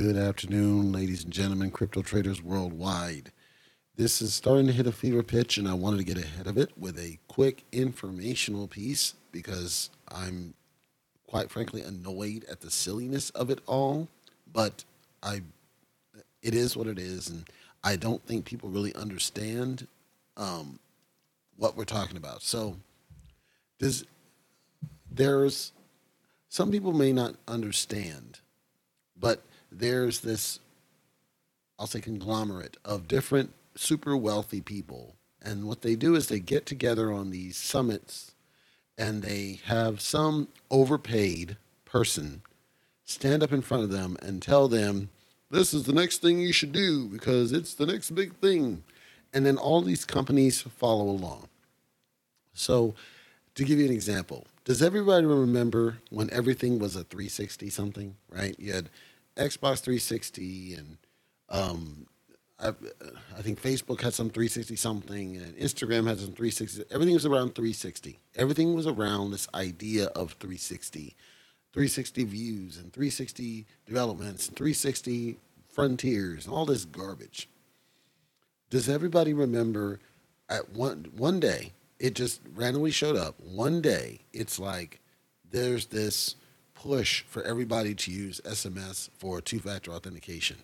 Good afternoon, ladies and gentlemen, crypto traders worldwide. This is starting to hit a fever pitch, and I wanted to get ahead of it with a quick informational piece because I'm quite frankly annoyed at the silliness of it all, but it is what it is, and I don't think people really understand what we're talking about. So there's some people may not understand, but there's this, I'll say, conglomerate of different super wealthy people. And what they do is they get together on these summits and they have some overpaid person stand up in front of them and tell them, this is the next thing you should do because it's the next big thing. And then all these companies follow along. So to give you an example, does everybody remember when everything was a 360 something, right? You had Xbox 360 and I think Facebook had some 360 something and Instagram had some 360. Everything was around 360. Everything was around this idea of 360. 360 views and 360 developments and 360 frontiers and all this garbage. Does everybody remember at one day, it just randomly showed up. One day, it's like there's this push for everybody to use SMS for two-factor authentication.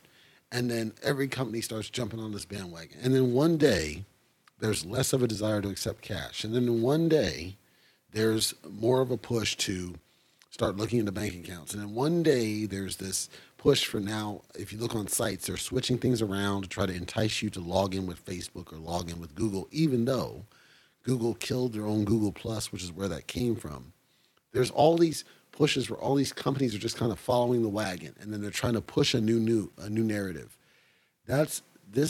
And then every company starts jumping on this bandwagon. And then one day, there's less of a desire to accept cash. And then one day, there's more of a push to start looking into bank accounts. And then one day, there's this push for now, if you look on sites, they're switching things around to try to entice you to log in with Facebook or log in with Google, even though Google killed their own Google Plus, which is where that came from. There's all these pushes where all these companies are just kind of following the wagon, and then they're trying to push a new narrative. This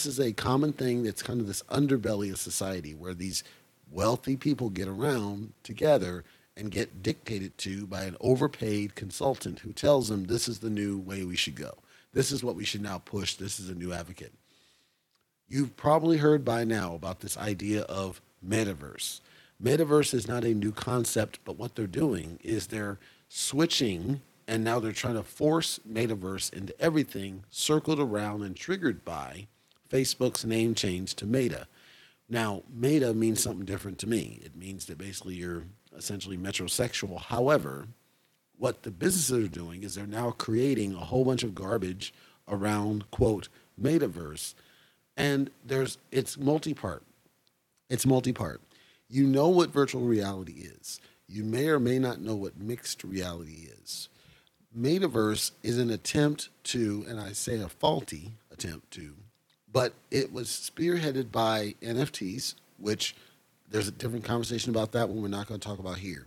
is a common thing that's kind of this underbelly of society where these wealthy people get around together and get dictated to by an overpaid consultant who tells them this is the new way we should go. This is what we should now push. This is a new advocate. You've probably heard by now about this idea of Metaverse. Metaverse is not a new concept, but what they're doing is they're switching, and now they're trying to force Metaverse into everything circled around and triggered by Facebook's name change to Meta. Now, Meta means something different to me. It means that basically you're essentially metrosexual. However, what the businesses are doing is they're now creating a whole bunch of garbage around, quote, Metaverse, and it's multi-part. It's multi-part. You know what virtual reality is. You may or may not know what mixed reality is. Metaverse is an attempt to, and I say a faulty attempt to, but it was spearheaded by NFTs, which there's a different conversation about that one we're not going to talk about here.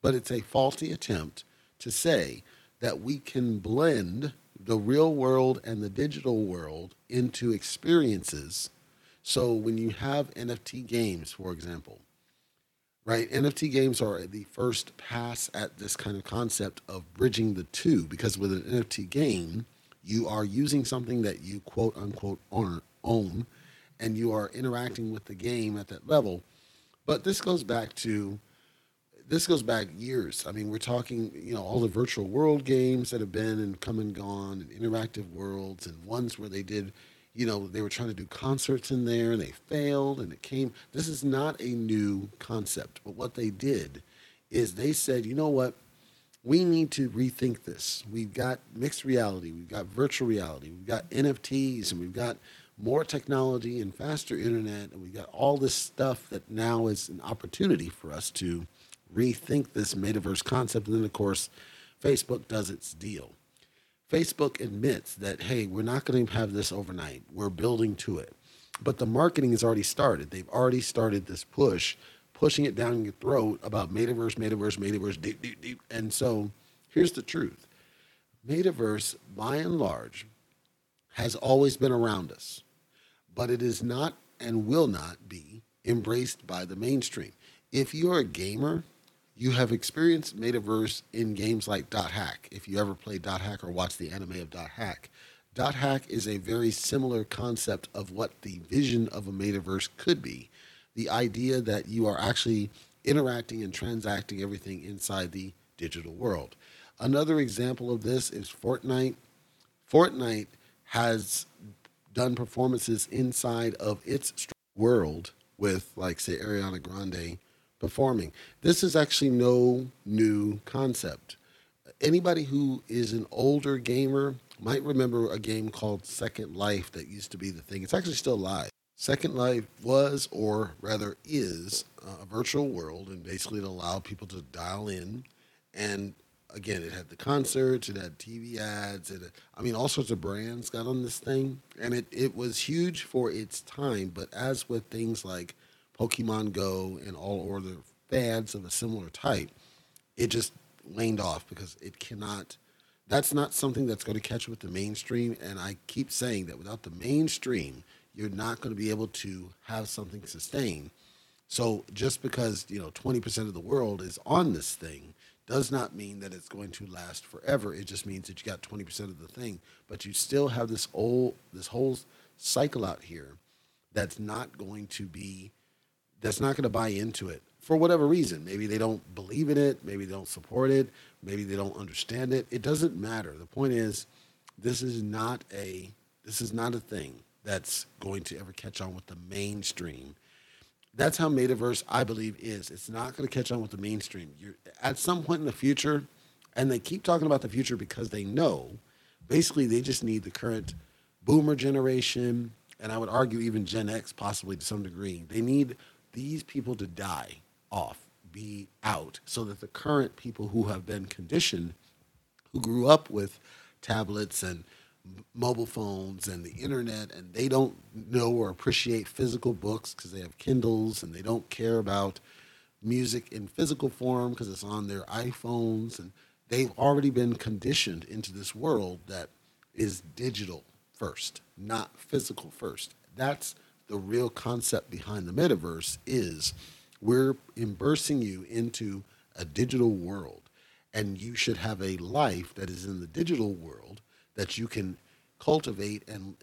But it's a faulty attempt to say that we can blend the real world and the digital world into experiences. So when you have NFT games, for example, right? NFT games are the first pass at this kind of concept of bridging the two, because with an NFT game, you are using something that you quote unquote own, and you are interacting with the game at that level. But this goes back years. I mean, we're talking, all the virtual world games that have been and come and gone, and interactive worlds, and ones where they did, they were trying to do concerts in there and they failed and it came. This is not a new concept. But what they did is they said, you know what? We need to rethink this. We've got mixed reality. We've got virtual reality. We've got NFTs and we've got more technology and faster internet. And we've got all this stuff that now is an opportunity for us to rethink this metaverse concept. And then, of course, Facebook does its deal. Facebook admits that, hey, we're not going to have this overnight. We're building to it. But the marketing has already started. They've already started this push, pushing it down your throat about metaverse, deep. And so here's the truth. Metaverse, by and large, has always been around us, but it is not and will not be embraced by the mainstream. If you're a gamer, you have experienced Metaverse in games like Dot Hack. If you ever played Dot Hack or watched the anime of Dot Hack is a very similar concept of what the vision of a Metaverse could be. The idea that you are actually interacting and transacting everything inside the digital world. Another example of this is Fortnite. Fortnite has done performances inside of its world with, like, say, Ariana Grande performing. This is actually no new concept. Anybody who is an older gamer might remember a game called Second Life that used to be the thing. It's actually still live. Second Life was, or rather is, a virtual world, and basically it allowed people to dial in. And again, it had the concerts, it had TV ads, it had, I mean, all sorts of brands got on this thing. And it was huge for its time, but as with things like Pokemon Go and all other fads of a similar type, it just waned off because that's not something that's going to catch with the mainstream. And I keep saying that without the mainstream, you're not going to be able to have something sustained. So just because, 20% of the world is on this thing does not mean that it's going to last forever. It just means that you got 20% of the thing, but you still have this whole cycle out here that's not going to buy into it for whatever reason. Maybe they don't believe in it. Maybe they don't support it. Maybe they don't understand it. It doesn't matter. The point is, this is not a thing that's going to ever catch on with the mainstream. That's how Metaverse, I believe, is. It's not going to catch on with the mainstream. You're at some point in the future, and they keep talking about the future because they know, basically, they just need the current boomer generation, and I would argue even Gen X possibly to some degree. They need these people to die off, be out, so that the current people who have been conditioned, who grew up with tablets and mobile phones and the internet, and they don't know or appreciate physical books because they have Kindles, and they don't care about music in physical form because it's on their iPhones, and they've already been conditioned into this world that is digital first, not physical first. That's the real concept behind the Metaverse, is we're immersing you into a digital world, and you should have a life that is in the digital world that you can cultivate and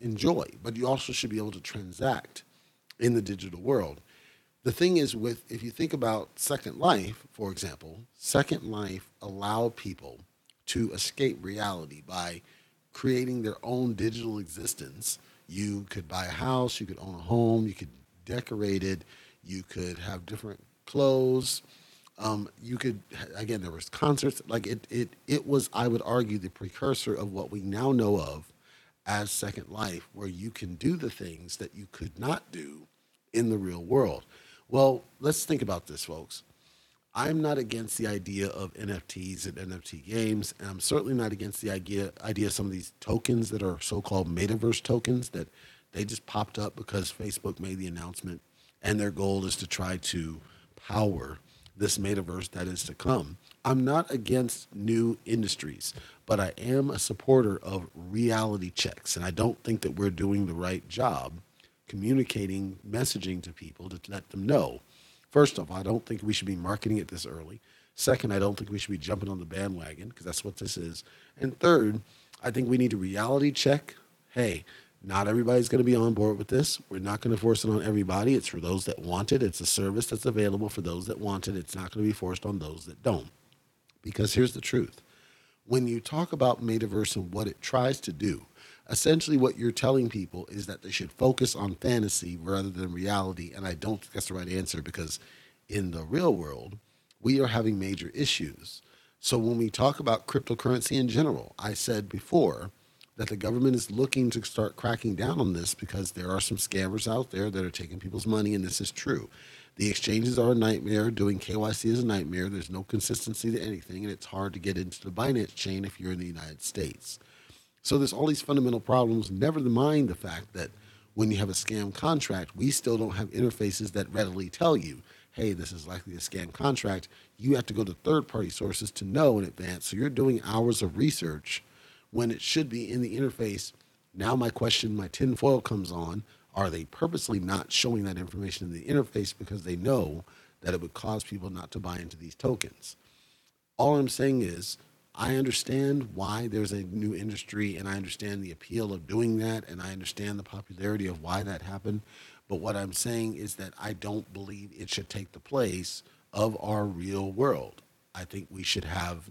enjoy, but you also should be able to transact in the digital world. The thing is, if you think about Second Life, for example, Second Life allowed people to escape reality by creating their own digital existence. You could buy a house, you could own a home, you could decorate it, you could have different clothes. You could, again, there was concerts. Like it was, I would argue, the precursor of what we now know of as Second Life, where you can do the things that you could not do in the real world. Well, let's think about this, folks. I'm not against the idea of NFTs and NFT games, and I'm certainly not against the idea of some of these tokens that are so-called Metaverse tokens that they just popped up because Facebook made the announcement, and their goal is to try to power this Metaverse that is to come. I'm not against new industries, but I am a supporter of reality checks. And I don't think that we're doing the right job communicating, messaging to people to let them know. First off, I don't think we should be marketing it this early. Second, I don't think we should be jumping on the bandwagon, because that's what this is. And third, I think we need to reality check. Hey, not everybody's going to be on board with this. We're not going to force it on everybody. It's for those that want it. It's a service that's available for those that want it. It's not going to be forced on those that don't. Because here's the truth. When you talk about Metaverse and what it tries to do, essentially what you're telling people is that they should focus on fantasy rather than reality. And I don't think that's the right answer, because in the real world, we are having major issues. So when we talk about cryptocurrency in general, I said before that the government is looking to start cracking down on this because there are some scammers out there that are taking people's money, and this is true. The exchanges are a nightmare. Doing KYC is a nightmare. There's no consistency to anything, and it's hard to get into the Binance chain if you're in the United States. So there's all these fundamental problems, never mind the fact that when you have a scam contract, we still don't have interfaces that readily tell you, hey, this is likely a scam contract. You have to go to third-party sources to know in advance, so you're doing hours of research when it should be in the interface. Now my tinfoil comes on. Are they purposely not showing that information in the interface because they know that it would cause people not to buy into these tokens? All I'm saying is, I understand why there's a new industry, and I understand the appeal of doing that, and I understand the popularity of why that happened. But what I'm saying is that I don't believe it should take the place of our real world. I think we should have,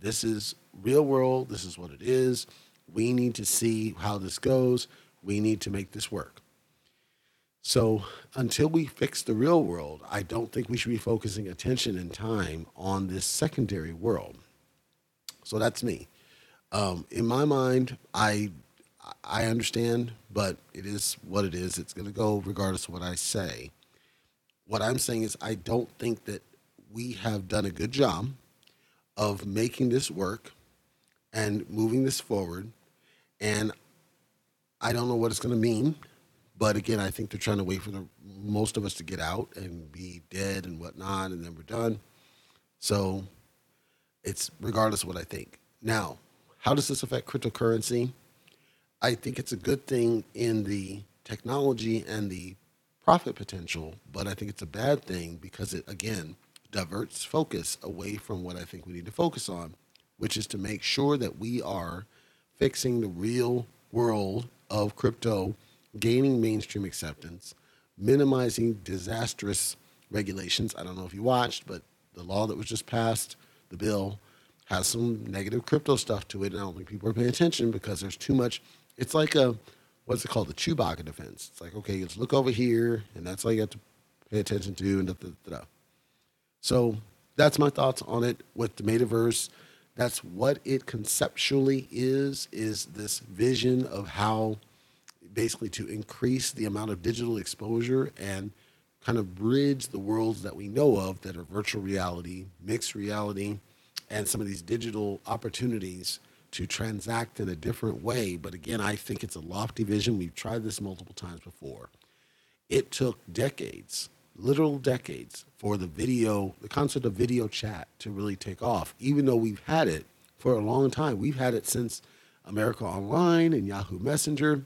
this is real world. This is what it is. We need to see how this goes. We need to make this work. So until we fix the real world, I don't think we should be focusing attention and time on this secondary world. So that's me. In my mind, I understand, but it is what it is. It's going to go regardless of what I say. What I'm saying is I don't think that we have done a good job of making this work and moving this forward. And I don't know what it's going to mean. But again, I think they're trying to wait for most of us to get out and be dead and whatnot, and then we're done. So it's regardless of what I think. Now, how does this affect cryptocurrency? I think it's a good thing in the technology and the profit potential, but I think it's a bad thing because it, again, diverts focus away from what I think we need to focus on, which is to make sure that we are fixing the real world of crypto, gaining mainstream acceptance, minimizing disastrous regulations. I don't know if you watched, but the law that was just passed, the bill, has some negative crypto stuff to it, and I don't think people are paying attention because there's too much. It's like a, what's it called, the Chewbacca defense. It's like, okay, let's look over here, and that's all you have to pay attention to, and da-da-da-da. So that's my thoughts on it with the metaverse. That's what it conceptually is this vision of how basically to increase the amount of digital exposure and kind of bridge the worlds that we know of that are virtual reality, mixed reality, and some of these digital opportunities to transact in a different way. But again, I think it's a lofty vision. We've tried this multiple times before. It took decades, literal decades, for the concept of video chat to really take off, even though we've had it for a long time. We've had it since America Online and Yahoo Messenger.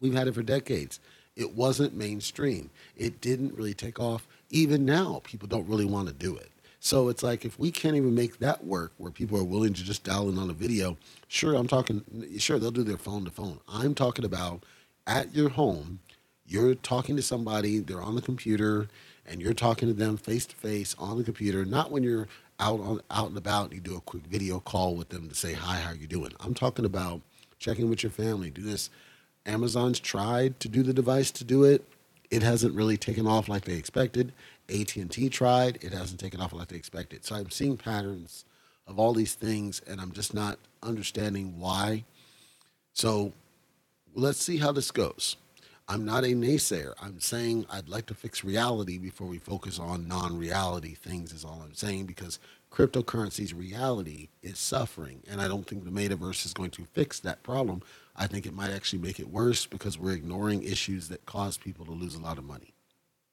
We've had it for decades. It wasn't mainstream. It didn't really take off. Even now, people don't really want to do it. So it's like, if we can't even make that work where people are willing to just dial in on a video, sure, they'll do their phone to phone. I'm talking about at your home, you're talking to somebody, they're on the computer, and you're talking to them face to face on the computer, not when you're out and about and you do a quick video call with them to say, hi, how are you doing? I'm talking about checking with your family, do this. Amazon's tried to do the device to do it. It hasn't really taken off like they expected. AT&T tried. It hasn't taken off like they expected. So I'm seeing patterns of all these things, and I'm just not understanding why. So let's see how this goes. I'm not a naysayer. I'm saying I'd like to fix reality before we focus on non-reality things is all I'm saying, because cryptocurrency's reality is suffering, and I don't think the metaverse is going to fix that problem. I think it might actually make it worse because we're ignoring issues that cause people to lose a lot of money.